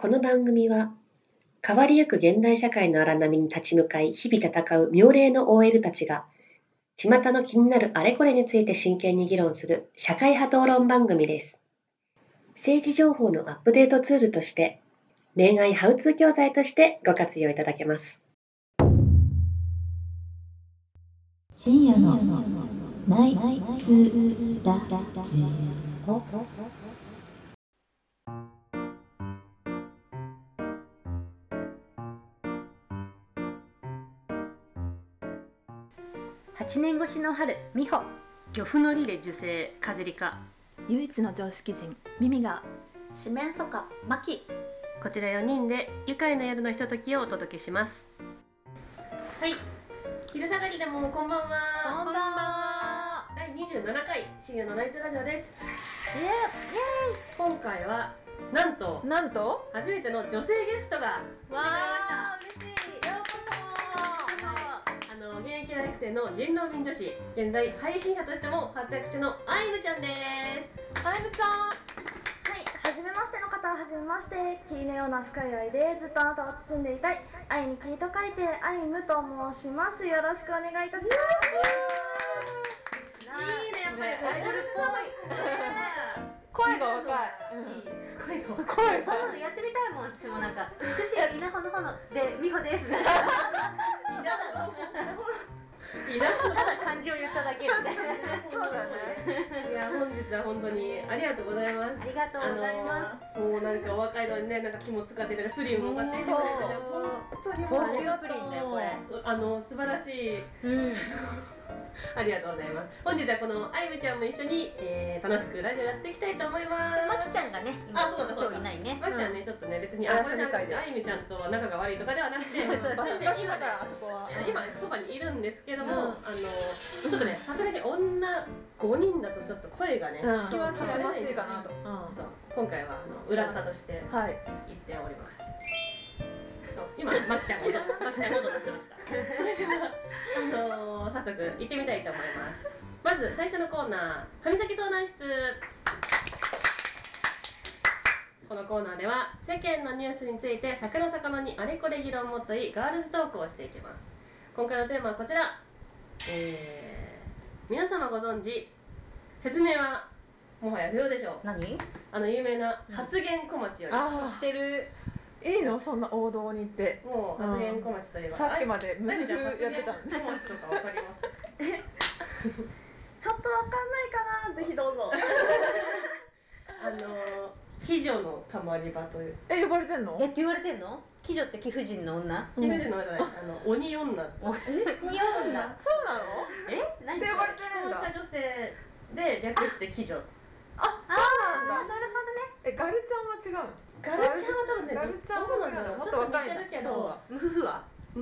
この番組は変わりゆく現代社会の荒波に立ち向かい日々戦う妙齢の OL たちが巷の気になるあれこれについて真剣に議論する社会派討論番組です。政治情報のアップデートツールとして恋愛ハウツー教材としてご活用いただけます。深夜のナイツラジオ。8年越しの春、美穂漁夫の利で受精、かじりか唯一の常識人、ミミガ四面楚歌、マキ、こちら4人で愉快な夜のひとときをお届けします。はい、昼下がりでもこんばんは。こんばんは。第27回深夜のナイツラジオです。イエーイ。今回はなんと初めての女性ゲストが来てくれました。嬉しい。ようこそ。現役大学生の人狼民女子、現在配信者としても活躍中のアイムちゃんです。アイムちゃん、はい、初めましての方は初めまして。霧のような深い愛でずっとあなたを包んでいたい、愛に霧と書いてアイムと申します。よろしくお願いいたします。いいね、やっぱりアイドルっぽい。声が若い。声が若い。そう、やってみたいもん。私もなんか美しい稲穂の穂で美穂ですみたいな。ただ漢字を言っただけみたいな。そうだね。いや、本日は本当にありがとうございます。ありがとうございます。もうなんかお若いのにね、なんか気も使ってプリンも買っていただいて、本当にもうありがとう。プリンだよこれ。素晴らしい。うん。ありがとうございます。本日はこのあいむちゃんも一緒に、楽しくラジオやっていきたいと思います。まきちゃんがね、今日いないね。まきちゃんね、ちょっとね、別にあいむちゃんとは仲が悪いとかではなくて、今そばにいるんですけども、ちょっとね、さすがに女5人だとちょっと声がね、聞き分けられないかなと。そう、今回は裏方として行っております。今、まきちゃんが踊ってました。それでは、早速行ってみたいと思います。まず最初のコーナー、神崎相談室。このコーナーでは世間のニュースについて桜魚にあれこれ議論をもといガールズトークをしていきます。今回のテーマはこちら、皆様ご存知、説明はもはや不要でしょう。何？有名な発言小町より知ってる。いいの、そんな王道に行って。もう発言小町といえば、さっきまで無理やってたの。小町とかわかります？ちょっとわかんないかな、ぜひどうぞ。鬼女のたまり場という。呼ばれてんの？言われてんの？鬼女って貴婦人の女？貴婦人の女じゃないです。鬼女。鬼女。そうなの？え？何？って呼ばれてるんだ。既婚者女性で略して鬼女。あ、そうなんだ。なるほどね。ガルちゃんは違うの？ガルちゃんは多分ね、もっと若いんだけど、ムフフはね、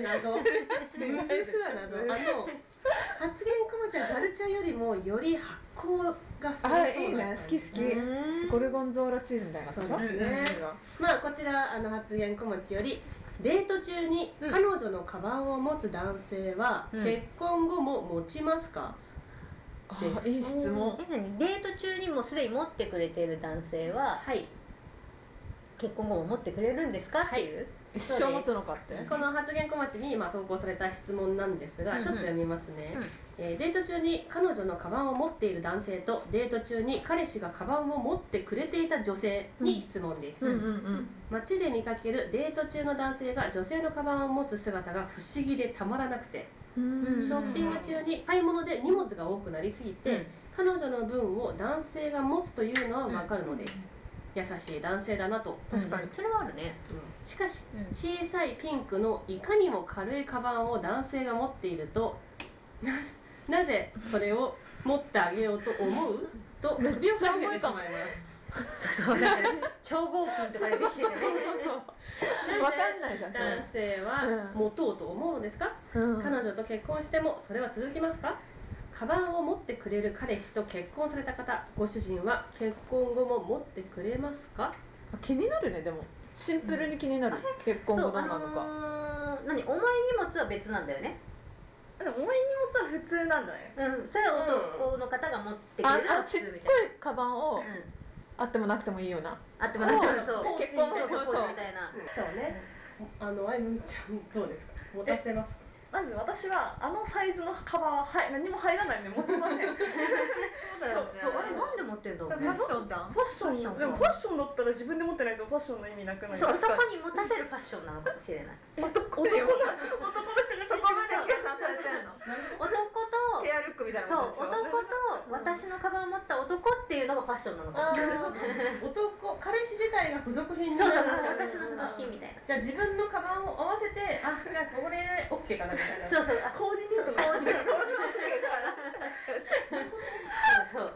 謎。ムフフは謎。発言小町はガルちゃんよりもより発酵がすごそうな。いいね、好き。ゴルゴンゾーラチーズみたいな。そうですね。まあこちら発言小町より、デート中に彼女のカバンを持つ男性は結婚後も持ちますか？いい質問。デート中にもすでに持ってくれてる男性は、はい、結婚後も持ってくれるんですかっていう。一生持つのかって。この発言小町に今投稿された質問なんですが、ちょっと読みますね。デート中に彼女のカバンを持っている男性と、デート中に彼氏がカバンを持ってくれていた女性に質問です。街で見かけるデート中の男性が女性のカバンを持つ姿が不思議でたまらなくて、ショッピング中に買い物で荷物が多くなりすぎて、彼女の分を男性が持つというのは分かるのです、優しい男性だなと。確かにそれはあるね、しかし、小さいピンクのいかにも軽いカバンを男性が持っていると なぜそれを持ってあげようと思うと首をかしげてしまいます。そう、なんかね、超合金とか出てきててね。わかんないじゃん。男性は持とうと思うのですか？彼女と結婚してもそれは続きますか？カバンを持ってくれる彼氏と結婚された方、ご主人は結婚後も持ってくれますか？気になるね、でも。シンプルに気になる。結婚後どうなのか。何、重い荷物は別なんだよね。重い荷物は普通なんだね。それは男の方が持ってくれる。ちっこいカバンをあってもなくてもいいよな。あってもなくてもそう。結婚そうそうみたいな。そうね。あゆみちゃんどうですか。持たせますか。まず私はあのサイズのカバンは何も入らないんで持ちません。そうだよね。そう、あれなんで持ってんだろうね。ファッションじゃん。ファッション。でもファッションだったら自分で持ってないとファッションの意味なくない。そう、そこに持たせるファッションなのかもしれない。男の人がそこまで計算されてるの。ペアルックみたいなことでしょ。そう、男と私のカバン持った男っていうのがファッションなのかもしれない。男、彼氏自体が付属品みたいな。そうそう、私の付属品みたいな。じゃあ自分のカバンを合わせて、あ、じゃあこれ OK かなみたいな。そうそう、コーディネートが。そう。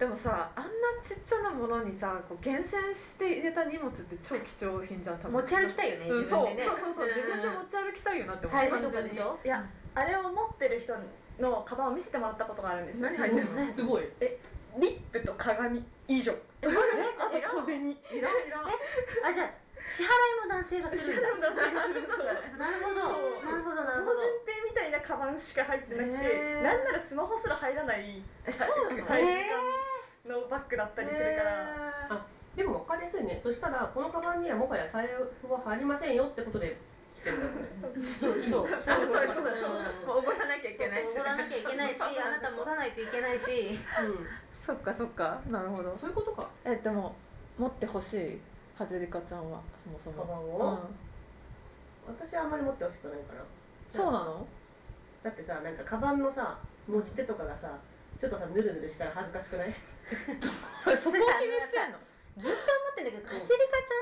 でもさ、あんなちっちゃなものにさ、こう厳選して入れた荷物って超貴重品じゃん。多分持ち歩きたいよね、自分でね。そうそうそう、自分で持ち歩きたいよなって思う。財布とかでしょ。いや、あれを持ってる人のカバンを見せてもらったことがあるんですよ。何入ってるの？すごい。リップと鏡以上。え、マジ？あと小銭。いらん。あ、じゃあ。支払いも男性がするんだ。なるほど。その前提みたいなカバンしか入ってなくて、なんならスマホすら入らないサイズ感のバッグだったりするから。あ、でも分かりやすいね。そしたらこのカバンにはもはや財布は入りませんよってことで。そういうことだ。もう奢らなきゃいけないし、あなたも奢らないといけないし。そっかそっか。なるほど。そういうことか。でも持ってほしい。はじりかちゃんはそもそもカバンを、私はあんまり持ってほしくないから。そうなの？だってさ、なんかカバンのさ、持ち手とかがさ、ちょっとさ、ぬるぬるしたら恥ずかしくない？そこを気にしてんの？ずっと思ってんだけど、はじりかちゃんっ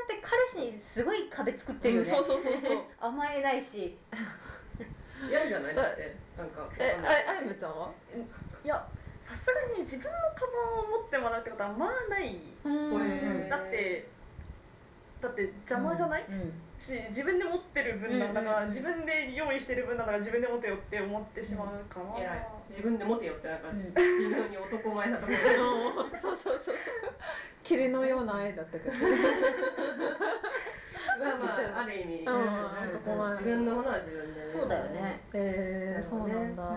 て彼氏にすごい壁作ってるよね。そう甘えないし嫌じゃない？だってなんか、あゆむちゃんは？いや、さすがに自分のカバンを持ってもらうってことはまあない。だって邪魔じゃないし、自分で持ってる分なんだから、自分で用意してる分なんだから自分で持てよって思ってしまうかな。偉い。自分で持てよって、なんか微妙に男前なところでそう霧のような愛だったけどまあある意味自分のものは自分で。そうだよね。そうなんだ。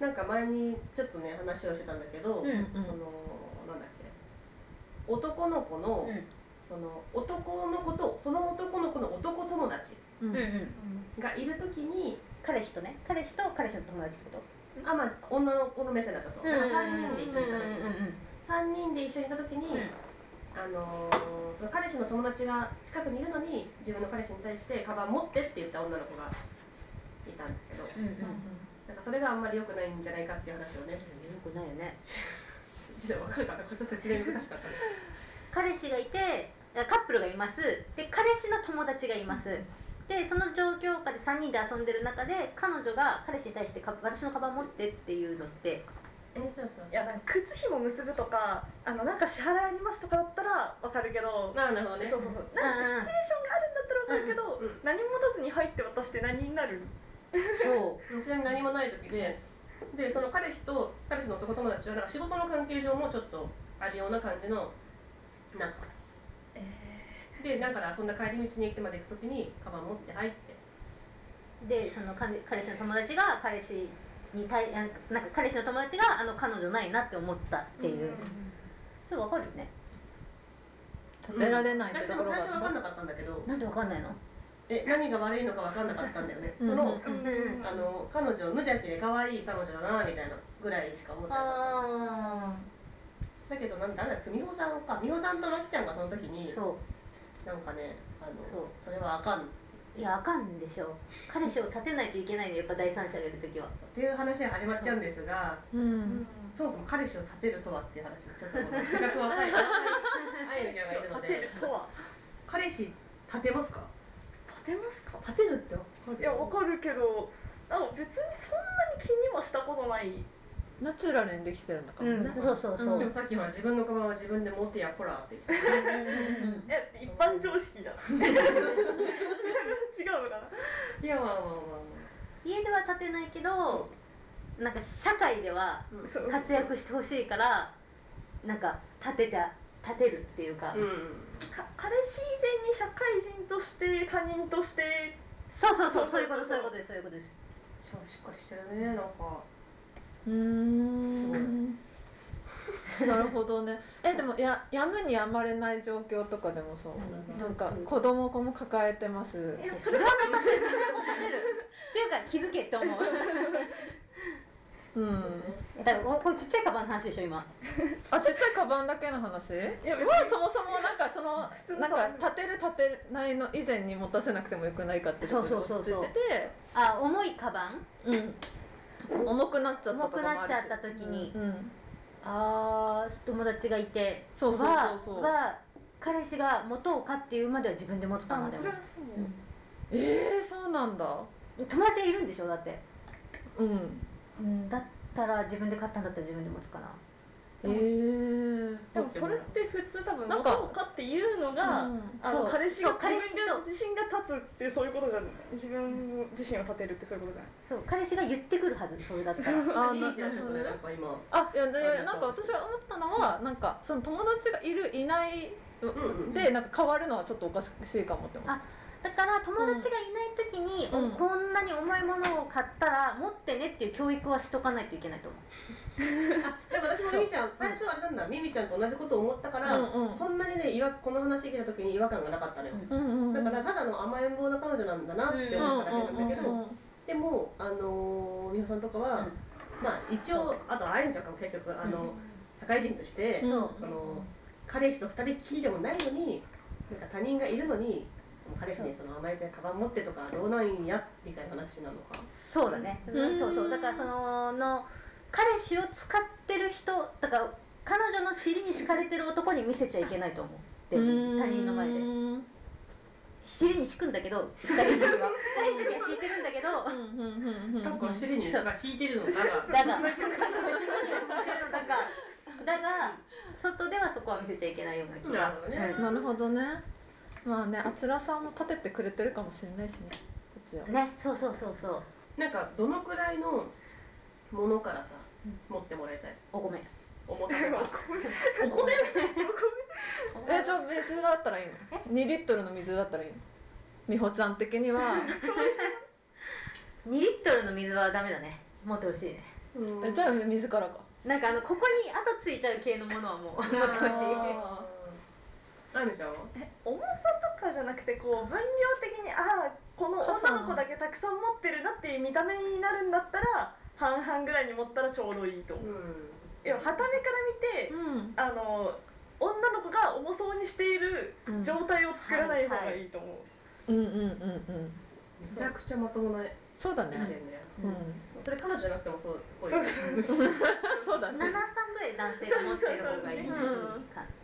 なんか前にちょっとね話をしてたんだけど、そのなんだっけ、男の子の男の子とその男の子の男友達がいるときに、彼氏と彼氏の友達ってこと？あ、まあ女の子の目線だったそう。3人で一緒にいたときに、その彼氏の友達が近くにいるのに、自分の彼氏に対してカバン持ってって言った女の子がいたんだけど、なんかそれがあんまり良くないんじゃないかっていう話をね。良くないよね。実は分かるかな、これちょっと説明難しかったね。彼氏がいて、カップルがいます。で、彼氏の友達がいます。で、その状況下で3人で遊んでる中で、彼女が彼氏に対して私のカバン持ってっていうのって、そう。いや、なんか靴ひも結ぶとか、なんか支払いありますとかだったらわかるけど、なるほどね。そう。なんかシチュエーションがあるんだったらわかるけど、何も持たずに入って渡して何になる？そう。ちなみに何もない時で、その彼氏と彼氏の男友達はなんか仕事の関係上もちょっとあるような感じの。なんかで、だからそんな帰り道に駅まで行くときにカバン持って入って、で、その彼氏の友達が彼氏になんか彼氏の友達が彼女ないなって思ったっていう。それ分かるよね。食べられないってところが。最初分かんなかったんだけど。なんで分かんないの？何が悪いのか分かんなかったんだよね。その彼女、無邪気で可愛い彼女だなみたいなぐらいしか思ってなかった。だけど、なんだ美穂さんか、美穂さんとまきちゃんがその時に、なんかね、それはあかん。いや、あかんでしょ。彼氏を立てないといけないの、やっぱ第三者がいる時は。っていう話が始まっちゃうんですが、そもそも彼氏を立てるとはっていう話、ちょっとせっかく若いあゆみちゃんがいるので。立てるとは。彼氏立てますか？立てるって分かる？いや、分かるけど、別にそんなに気にはしたことない。ナチュラルにできてるんだから。そう。でもさっきは自分のカバンは自分で持てやこらって言ってた。一般常識じゃん。違うのかな。いや、まあ家では立てないけど、なんか社会では活躍してほしいから、なんか立てるっていうか、彼氏以前に社会人として他人として、そういうことです。しっかりしてるね、なんか。すごい。なるほどね。でもやむにやまれない状況とかでもそう、うん、なんか子供も抱えてます。いやそれは任せる、それは任せるっていうか気づけって思ううん、だからこれちっちゃいカバンの話でしょ今あ、ちっちゃいカバンだけの話はそもそもなんかそのなんか立てる立てないの以前に持たせなくてもよくないかってことを言ってて、あ、重いカバン、うん、重くなっちゃったとかもあるし、重くなっちゃった時に、うんうん、あー、友達がいて、そうそうそうそうが彼氏が持とうかっていうまでは自分で持ってたのでも、うん、そうなんだ。友達がいるんでしょだって、うん、だったら自分で買ったんだったら自分で持つかな。でもそれって普通多分持とうかっていうのが、彼氏が自分で自信が立つってそういうことじゃない。自分自身を立てるってそういうことじゃない。そう、彼氏が言ってくるはず、それだったら。あ、なんか今、なんか私が思ったのは、なんかその友達がいるいないでなんか変わるのはちょっとおかしいかもって思った。だから友達がいない時に、こんなに重いものを買ったら持ってねっていう教育はしとかないといけないと思うあ、でも私もミミちゃん最初はなんだ、ミミちゃんと同じことを思ったから、そんなにねこの話聞いた時に違和感がなかったのよ、だからただの甘えん坊な彼女なんだなって思っただけなんだけど、でも美穂さんとかは、まあ一応あとあゆみちゃんかも結局社会人として、その彼氏と二人きりでもないのになんか他人がいるのに彼氏にその甘えてカバン持ってとかどうなんやみたいな話なのか。そうだね、そうそう、だからその彼氏を使ってる人だから彼女の尻に敷かれてる男に見せちゃいけないと思って他人の前で尻に敷くんだけど2人の時は敷いてるんだけどなんか尻に敷いてるのだが外ではそこは見せちゃいけないような気が。なるほどね。まあね、あつらさんも立ててくれてるかもしれないしね、こっちはね、そうそうそうそう。なんかどのくらいのものからさ、持ってもらいたい？お米、重さとかお米じゃあ水だったらいいの？2リットルの水だったらいいの？みほちゃん的には2リットルの水はダメだね、持ってほしいね。じゃあ水からか。なんかここに跡ついちゃう系のものはもう持ってほしい。あゆみちゃんは重さとかじゃなくてこう分量的に、あ、この女の子だけたくさん持ってるなっていう見た目になるんだったら半々ぐらいに持ったらちょうどいいと思う。いや、傍目から見て、女の子が重そうにしている状態を作らない方がいいと思う。めちゃくちゃまともな。そうだね、それ彼女じゃなくてもそうっぽい。そうだね、7:3ぐらい男性が持ってる方がいい感じ。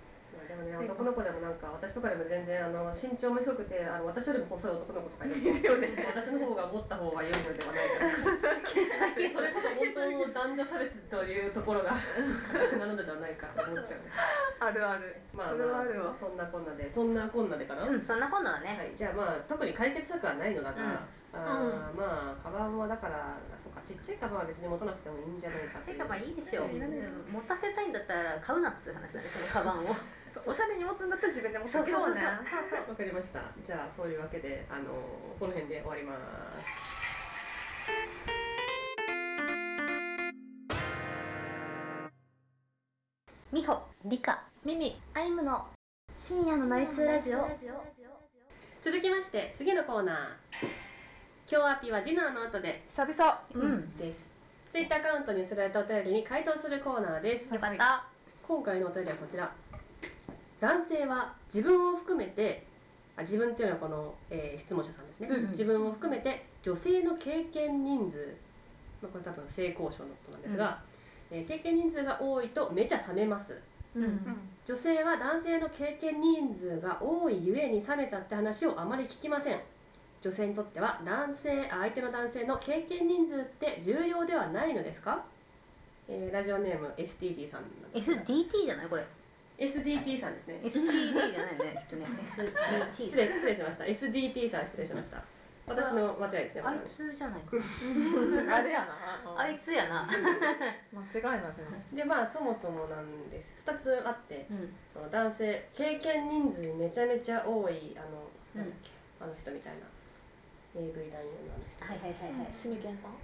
でもね、男の子でもなんか私とかでも全然身長も低くて私よりも細い男の子とかいるよね私の方が持った方が良いのではないかそれこそ本当の男女差別というところがなくなるのではないかと思っちゃうあるある、それはあるわ。そんなこんなでかな。そんなこんなはね、はい、じゃあまあ特に解決策はないのだから、まあカバンはだからそうか、ちっちゃいカバンは別に持たなくてもいいんじゃないかっていう。ちっちゃいカバンいいでしょ、持たせたいんだったら買うなっつう話だね、そのカバンをおしゃれに持つんだったら自分で持ってくる。そうね、わかりました。じゃあそういうわけでこの辺で終わります。みほ、りか、みみ、あいむの深夜のナイツラジオ。続きまして次のコーナー、今日アピはディナーの後で久々、です。ツイッターアカウントに寄せられたお便りに回答するコーナーです。よかった。今回のお便りはこちら。男性は自分を含めて、自分というのはこの、質問者さんですね。自分を含めて女性の経験人数、これ多分性交渉のことなんですが、経験人数が多いとめちゃ冷めます。女性は男性の経験人数が多いゆえに冷めたって話をあまり聞きません。女性にとっては相手の男性の経験人数って重要ではないのですか？ラジオネーム SDT さん。 SDT じゃないこれ？ SDT さんですね。 SDT じゃないねきっとね。 SDT 失礼しました。 SDT さん失礼しました。私の間違いですね。あいつじゃないかあれやな、あいつやな間違いなくないで、まあそもそもなんです。2つあって、男性経験人数めちゃめちゃ多いあの人みたいなAV 男優のあの人、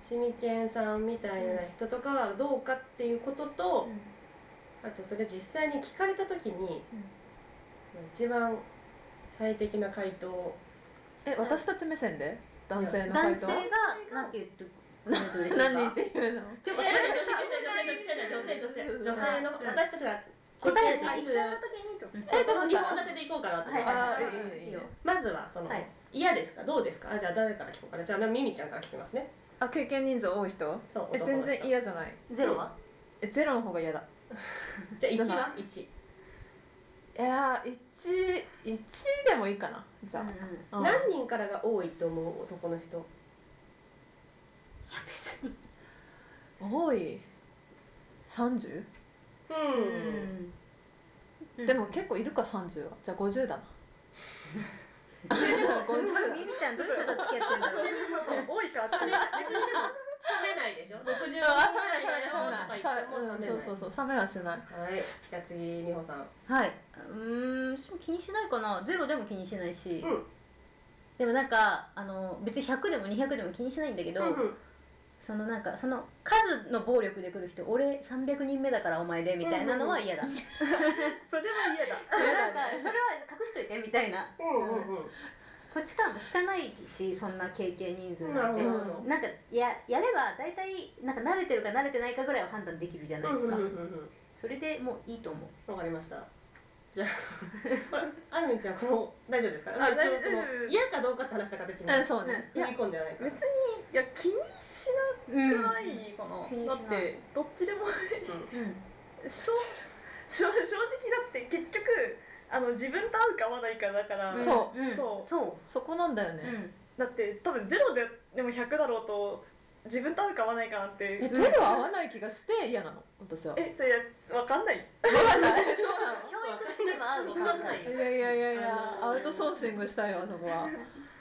シミケンさんみたいな人とかはどうかっていうことと、あとそれ実際に聞かれた時に、一番最適な回答を私たち目線で男性の回答、男性がなんて言って何言ってるの？ちょっと女性の私たちが答えるときに2本立てでいこうかなと思って、まずはその嫌ですかどうですか、じゃあ誰から聞こうかな、じゃあミミちゃんから聞きますね。あ、経験人数多い人？全然嫌じゃない。ゼロは？ゼロの方が嫌だ。じゃあ1は？いやー、1でもいいかな。じゃあ、何人からが多いと思う男の人？いや別に多い 30？ でも結構いるか30は。じゃあ50だな。でも50だ。ミミちゃんどうしたら付き合ってんだろう。多いから冷めないでしょ。60は冷めない。そう冷めはしない。はい。じゃあ次美穂さん。はい。気にしないかな。ゼロでも気にしないし。うん、でもなんか別に100でも200でも気にしないんだけど、そのなんかその数の暴力で来る人、俺300人目だからお前でみたいなのは嫌だ。それは嫌だ。なんかそれは隠しといてみたいな。こっちからも引かないし、そんな経験人数なんて、なんかやればだいたいなんか慣れてるか慣れてないかぐらいは判断できるじゃないですか。それでもういいと思う。わかりました。じゃああみちゃんこの大丈夫ですか？大丈夫。嫌かどうかって話だから別に。そうね。踏み込んではないから。別にいや気にしなくないかな。だってどっちでもいい。正直だって結局。自分と合うか合わないかだから、そこなんだよね、だって多分ゼロでも100だろうと自分と合うか合わないかなんて、ゼロは合わない気がして嫌なの私は。それ分かんない。教育してれば合うの分かんない。いやアウトソーシングしたいわそこは。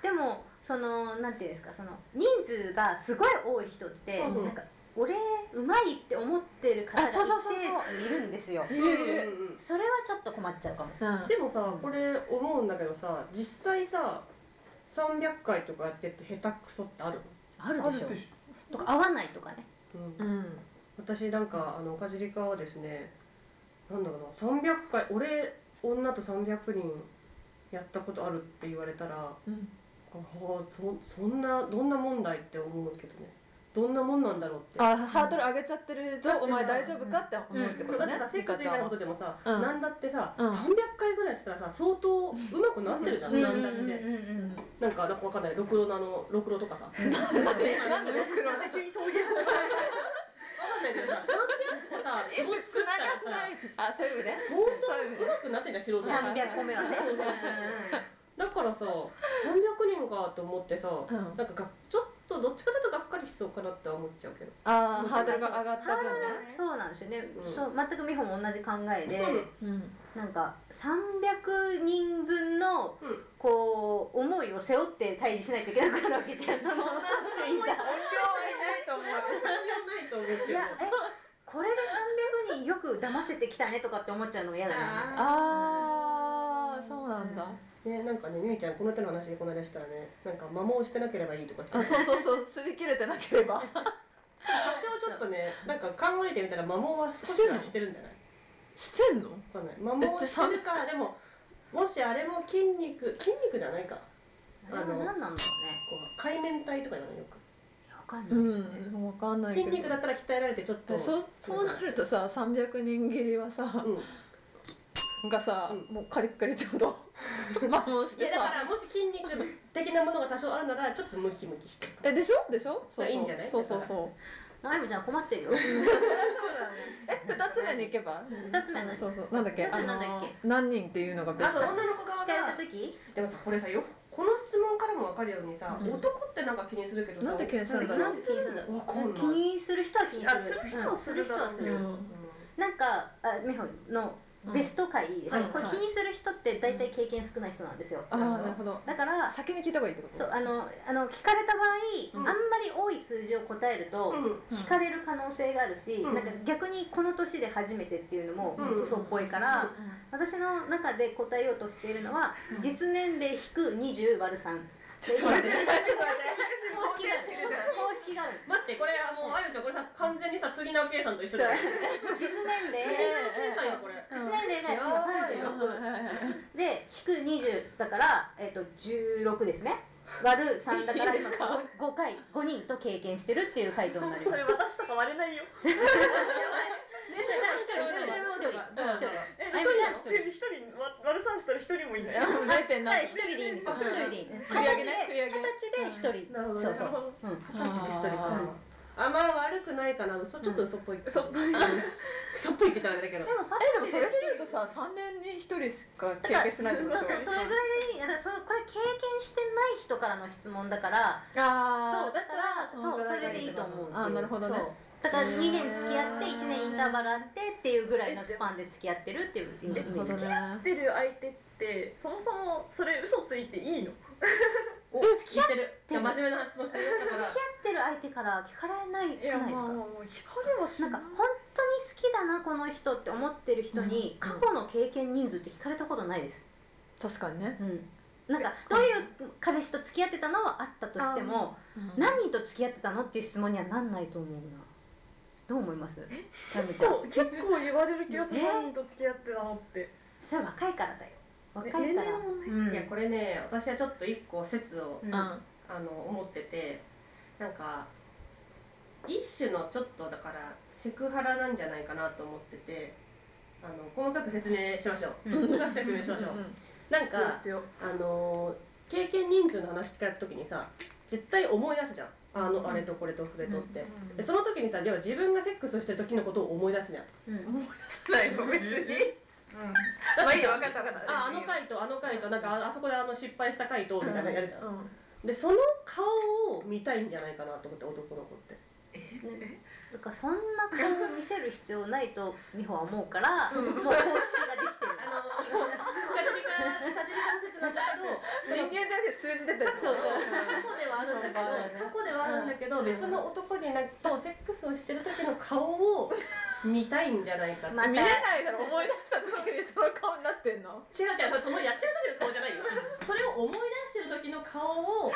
でもそのなんていうんですか、その人数がすごい多い人ってなんか俺うまいって思ってる方が一定いるんですよ。それはちょっと困っちゃうかも、でもさこれ思うんだけどさ、実際さ300回とかやってて下手くそってあるの？あるでしょ。とか合わないとかね。私なんかかじりかはですね、なんだろうな、300回俺女と300人やったことあるって言われたら、そんなどんな問題って思うけどね。どんなもんなんだろうって。ハードル上げちゃってるぞお前大丈夫かって思うってことね。だってさ生活以外のことでもさ、なんだってさ300回ぐらいやったらさ相当うまくなってるじゃん。なんだってなんかわかんない、ろくろのろくろとかさ、なんでろくろ急に峠始まるわかんないけどさ、300個さ壺作ったらさ、そういう意味ね、相当うまくなってるじゃん素人さん。300個目はね。だからさ300人かと思ってさ、なんかちょっとどっちかだとがっかりしそうかなって思っちゃうけど。ハードルが上がった分ね。そうなんですよね、全く美穂も同じ考えで、なんか300人分のこう思いを背負って対峙しないといけなくなるわけじゃん。そんな思いはないと思う。必要ないと思うけど、これで300人よく騙せてきたねとかって思っちゃうのが嫌だよね。そうなんだね。なんかね、みゆちゃんこの手の話でこの間したらね、なんか摩耗してなければいいとかって。そう擦り切れてなければ。多少ちょっとね、なんか考えてみたら摩耗は少しはしてるんじゃない？してんの？わかんない。摩耗してるからでも、もしあれも筋肉じゃないか。何なんだろうね。こう海綿体とかじゃないよく。わかんないけど。筋肉だったら鍛えられてちょっと。そうなるとさ、300人切りはさ。なんかさ、もうカリッカリってこと摩耗してさ、だからもし筋肉的なものが多少あるならちょっとムキムキしてるから。でしょそうそういいんじゃない。そうあゆみちゃん困ってるよ。そりゃそうだよね。2つ目に行けば2つ目、そうなんだっけ何人っていうのが別に。女の子側が聞かれた時でもさ、これさよこの質問からも分かるようにさ、男ってなんか気にするけどさ、なんで気にするんだろう。気にする人は気にする。する人はする。なんか美穂のベスト回いいです。これ気にする人って大体経験少ない人なんですよ。だから先に聞いた方がいいってこと。そう、聞かれた場合、あんまり多い数字を答えると引かれる可能性があるし、なんか逆にこの年で初めてっていうのも嘘っぽいから、私の中で答えようとしているのは実年齢引く20÷3。ちょっと待って、公式がある。待って、これもうあゆちゃん、これさ、完全にさ、釣りなおけいさんと一緒だよ。実年齢が36で、引く20だから、16ですね。割る3だから今5回5人と経験してるっていう回答になります。それ私とか割れないよ。やばい、絶対1人割る3したら1人もいない。1人でいいんですよ。1人でいいんです。繰り上げない、形で1人。なるほど、そうそう、形で1人か。あんま悪くないかな。ちょっと嘘っぽい。嘘っぽいって言ったらあれだけど。でもそれで言うとさ、3年に1人しか経験してないってことだよね。そうそう、それぐらいでいい。これ経験してない人からの質問だから、そうだからそれでいいと思う。あ、なるほどね。だから2年付き合って1年インターバルあってっていうぐらいのスパンで付き合ってるっていう意味で。付き合ってる相手ってそもそもそれ嘘ついていいの？付き合ってる。じゃあ真面目な質問してる。付き合ってる相手から聞かれないじゃないですか。聞かれはしない。なんか本当に好きだなこの人って思ってる人に過去の経験人数って聞かれたことないです。確かにね。なんかどういう彼氏と付き合ってたのはあったとしても、何人と付き合ってたのっていう質問にはなんないと思うな。どう思います？結構言われる気がする。何人と付き合ってたのって。それは若いからだよ。年齢もね、いやこれね、私はちょっと一個説を、思ってて、なんか一種のちょっとだからセクハラなんじゃないかなと思ってて、細かく説明しましょう。なんか経験人数の話聞かれた時にさ、絶対思い出すじゃん。あれとこれとこれとって、その時にさ、では自分がセックスをしてる時のことを思い出すじゃん。思い出さないの別に。まあいいよ、分かった分かった。あの回となんかあそこで失敗した回とみたいなのやるじゃん。でその顔を見たいんじゃないかなと思って、男の子って。だからそんな顔を見せる必要ないと美穂は思うから、もう公式ができてる。カジリカの説なんだけど、人間じゃなくて数字出てる。そうそう、過去ではあるんだけど別の男にとセックスをしてる時の顔を見たいんじゃないかって。見れないだろ、思い出した時にその顔になってんの。違う違う、そのやってる時の顔じゃないよ。それを思い出してる時の顔を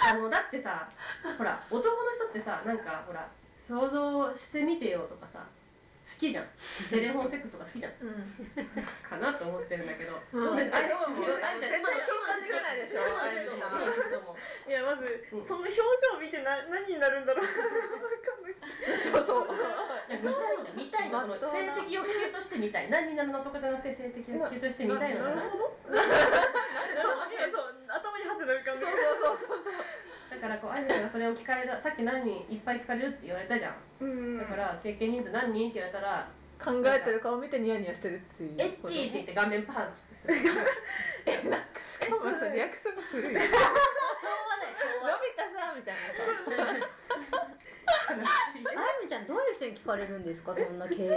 だってさ、ほら男の人ってさ、なんかほら想像してみてよとかさ、好きじゃん。テレフォンセックスとか好きじゃん。かなと思ってるんだけど、どうですか？あれも全然共感しないでしょ。いや、まずその表情見て何になるんだろう。そうそう。見たいの、その性的欲求として見たい。何になるのとかじゃなくて性的欲求として見たいの。なるほど。そう、頭にハテナ浮かんでる。そう。だからこう、あゆちゃんがそれを聞かれた、さっき何人いっぱい聞かれるって言われたじゃん。だから経験人数何人って言われたら、考えてる顔見てニヤニヤしてるっていう。エッチーって言って顔面パンチってする。なんかしかもさ、リアクションが古い。しょうがない。のび太さんみたいな。あゆみちゃん、どういう人に聞かれるんですか？そんな経験。普通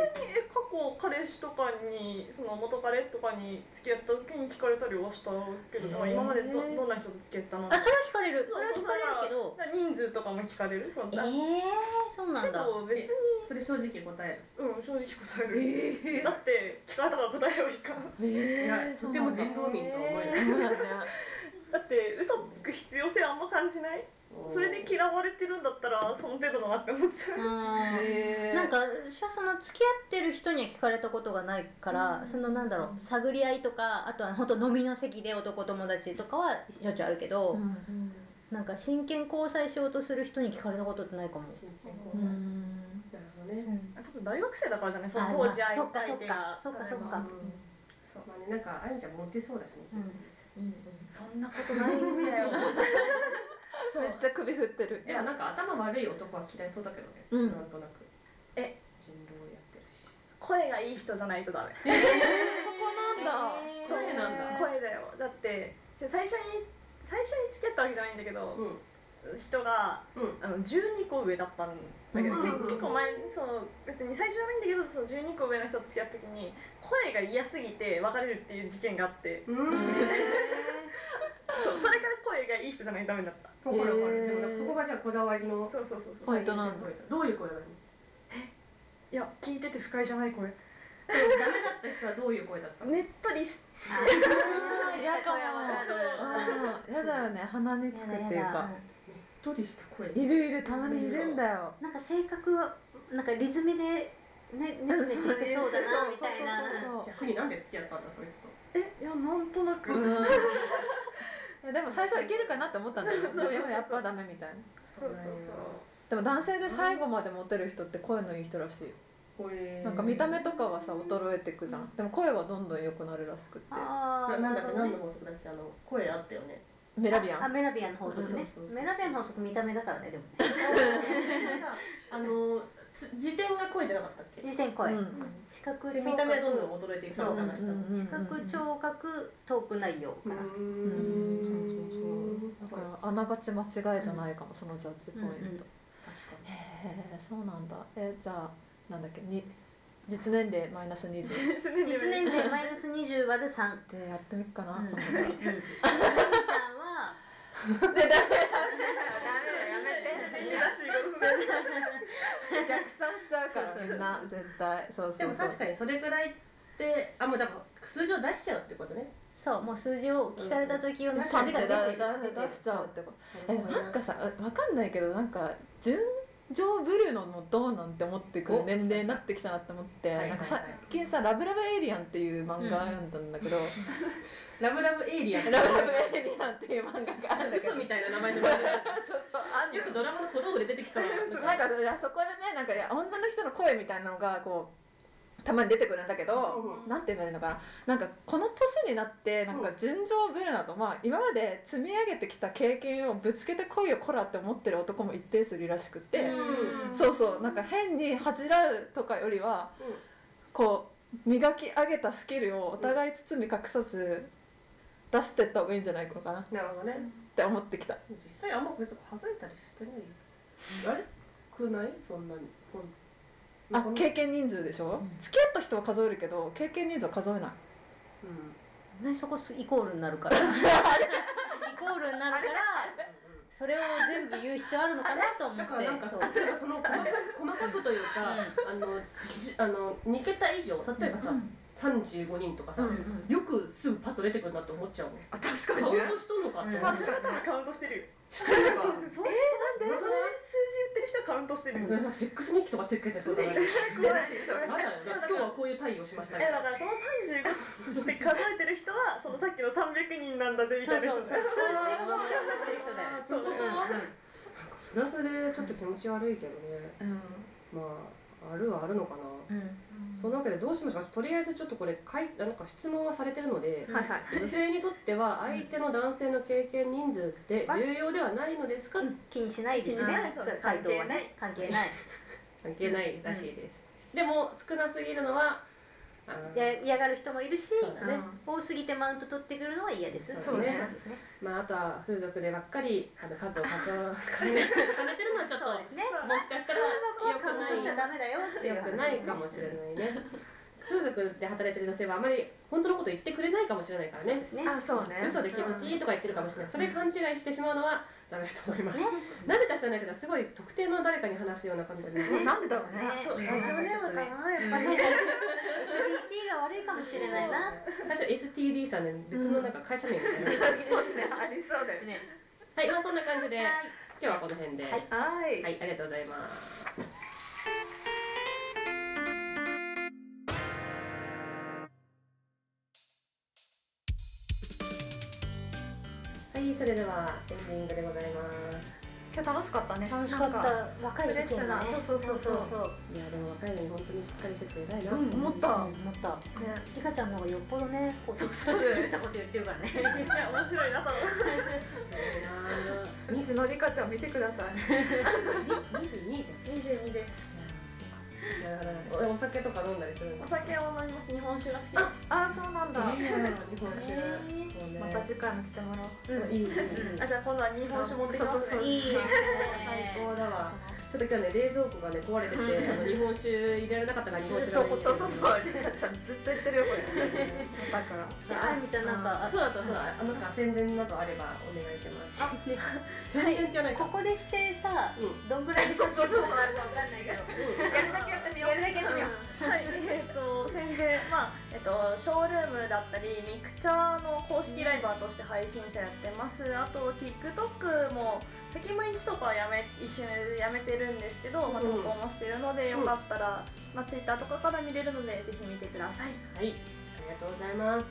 に過去彼氏とかに、その元彼とかに付き合ってた時に聞かれたりはしたけど、今までどんな人と付き合ってたの？あ、それは聞かれる。それは聞かれるけど、人数とかも聞かれる。そうなんだ。けど別にそれ正直答える。正直答える。だって聞かれたから答えればいいかな。とても人道民とは思えない。だって嘘つく必要性あんま感じない。それで嫌われてるんだったらその程度だなって思っちゃう。なんか私はその付き合ってる人には聞かれたことがないから、そのなんだろう、探り合いとか、あとはほんと飲みの席で男友達とかはしょっちゅうあるけど、なんか真剣交際しようとする人に聞かれたことってないかも。真剣交際、なるほどね。多分大学生だからじゃない、その当時相手が。そっか。そうまあね、なんかあゆみちゃんモテそうだしね。そんなことないんだよ。めっちゃ首振ってる。いや、なんか頭悪い男は嫌いそうだけどね、なんとなく。人狼やってるし、声がいい人じゃないとダメ。そこなんだ。声なんだ。声だよ。だって最初に付き合ったわけじゃないんだけど、人が12個上だったんだけど、結構前、その別に最初じゃないんだけど、その12個上の人と付き合った時に声が嫌すぎて別れるっていう事件があって、それから声がいい人じゃないとダメだった。でもそこがじゃあこだわりのポイントなんだ。どういう声だろう。いや、聞いてて不快じゃない声。ダメだった人はどういう声だったの？ねっとりして、嫌かも。嫌だよね、鼻につくっていうか。どうでした声。いるいる、たまにいるんだよ。なんか性格はなんかリズムで。ねちねちしてそうだなみたいな。逆になんで付き合ったんだそいつと。いやなんとなく。いやでも最初はいけるかなって思ったんだけど、でもやっぱダメみたいな。そう。でも男性で最後までモテる人って声のいい人らしいよ。なんか見た目とかはさ衰えてくじゃん。でも声はどんどん良くなるらしくって。なんだっけ、何の法則だっけ、声あったよね。メラビアン。メラビアンの法則ね。メラビアンの法則見た目だからねでも。字典が声じゃなかったっけ？字典声。視覚聴覚。見た目はどんどん衰えていくそうな話だもん。視覚聴覚トーク内容から。だからあながち間違いじゃないかも、そのジャッジポイント。確かに。へえそうなんだ。じゃあなんだっけに実年齢マイナス20。実年齢マイナス20割る3。でやってみっかな。ちゃんは。逆算しちゃうからみんな絶対。そうでも確かにそれぐらいってもうじゃあ数字を出しちゃうってことね。そうもう数字を聞かれた時用の数字が出しちゃうってこと。なんかさ分かんないけどなんか純情ブルノのどうなんて思ってくる年齢になってきたなって思って、なんか最近さ「ラブラブエイリアン」っていう漫画読んだんだけど。ラブラブエイリアン。ラブラブエイリアンっていう漫画があるんだけど。嘘みたいな名前じゃない。そうよくドラマの小道具で出てきそうな。なんかそこでね、なんか女の人の声みたいなのがこうたまに出てくるんだけど、なんて言えばいいのかな。なんかこの年になってなんか純情ぶるなと、まあ今まで積み上げてきた経験をぶつけてこいよこらって思ってる男も一定数いるらしくて、そうそうなんか変に恥じらうとかよりはこう磨き上げたスキルをお互い包み隠さず。出してった方がいいんじゃないのかな。なるほどね。って思ってきた。実際あんま別にはずいたりしてない。あれ？くない？そんなに。あ、経験人数でしょ？付き合った人は数えるけど、経験人数は数えない。うん。ね、そこイコールになるから。イコールになるから、それを全部言う必要あるのかなと思って。だからなんか例えばその細かくというか、2桁以上、例えばさ。35人とかさ、よくすぐパッと出てくるなって思っちゃうもん。あ、確かにね。カウントしとんのかって。確かにカウントしてるよ。しっかりとか。なんでそういう数字言ってる人はカウントしてるよ。セックス日記とかチェックやったりとかない。怖いですよ。今日はこういう対応しましたね。だからその35って数えてる人は、そのさっきの300人なんだぜみたいな人。数字を数えてる人だよ。そういうことは。なんかそれはそれでちょっと気持ち悪いけどね。まああるはあるのかな。そのわけでどうしましょうか。とりあえずちょっとこれなんか質問はされてるので、女性にとっては相手の男性の経験人数って重要ではないのですか。気にしないですね。回答はね、関係ない。関係ないらしいです。でも少なすぎるのは嫌がる人もいるし、多すぎてマウント取ってくるのは嫌です。そうですね。まああとは風俗でばっかり数を重ねてるのはちょっともしかしたら良くない。良くないかもしれないね。風俗で働いてる女性はあまり本当のこと言ってくれないかもしれないからね。あ、そうね。嘘で気持ちいいとか言ってるかもしれない。それ勘違いしてしまうのはダメだと思います。なぜか知らないけどすごい特定の誰かに話すような感じで。なんでだろうね。ラジオネームかなやっぱり。STD が悪いかもしれないな。最初 STD さんで別のなんか会社名みたいな。そうね、ありそうだよね。はい、まあそんな感じで今日はこの辺で。はい、ありがとうございます。はい、それではエンディングでございます。今日楽しかったね。楽しかった。若い時ね。そう。いやでも若いのに本当にしっかりしてて偉いな。思った。ね、リカちゃんの方がよっぽどね、言ったこと言ってるからね。面白いな多分。うちのリカちゃん見てください。22です。お酒とか飲んだりするの？お酒を飲みます。日本酒が好きです。あ、そうなんだ。日本酒。また次回も来てもらおう。いい。あ、じゃあ今度は日本酒持ってきます。いい。最高だわ。ちょっと今日ね冷蔵庫がね壊れてて日本酒入れられなかったから日本酒が。そう。りかちゃんずっと言ってるよこれ。朝から。じゃああゆみちゃんなんかそうだ。なんか宣伝などあればお願いします。宣伝じゃない。ここでしてさ、どんぐらいの宣伝になるかわかんないけど。やるだけ。はい、戦で、まあショールームだったりミクチャーの公式ライバーとして配信者やってます、うん、あと TikTok も最近毎日とか一瞬やめてるんですけど、まあ、投稿もしてるので、うん、よかったら、まあ、Twitter とかから見れるのでぜひ見てください。はい、ありがとうございます。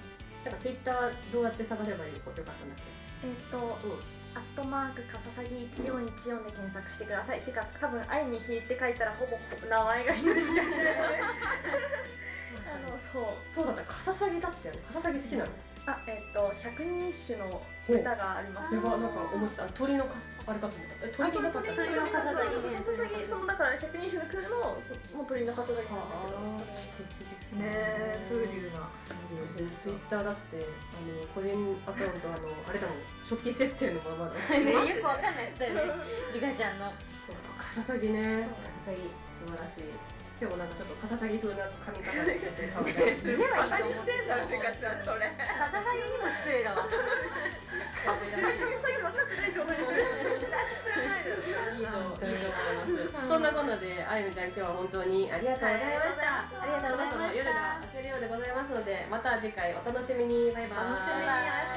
なんか Twitter はどうやって探せばいいことよかったんだっけ。アットマークかささぎ1414で検索してください。てか多分愛に聞いて書いたらほぼ名前が一人しかいないのでそうだった。かささぎだったよね。かささぎ好きなの、うん、百人一首の歌がありました。それはなんか思ってた鳥のかあれかと思った。鳥じゃなかった。鳥のかささぎね。かささぎ、そうだから百人一首の句のもう鳥のかささぎなんだけど、素敵ですね。風流な。ツイッターだって個人アカウントあれだもん、初期設定のままだね。よくわかんないですよね。リカちゃんのそうかささぎね。かささぎ素晴らしい。今日もなんかちょっとかささぎ風な髪型にしてて顔がバカにしてんだろリカちゃん。それかささぎにも失礼だわ。かささぎ分かってないじゃん。いいと思います。そんなこんなであゆみちゃん今日は本当にありがとうございました。ありがとうございました。夜が明けるようでございますので、また次回お楽しみに。バイバイ。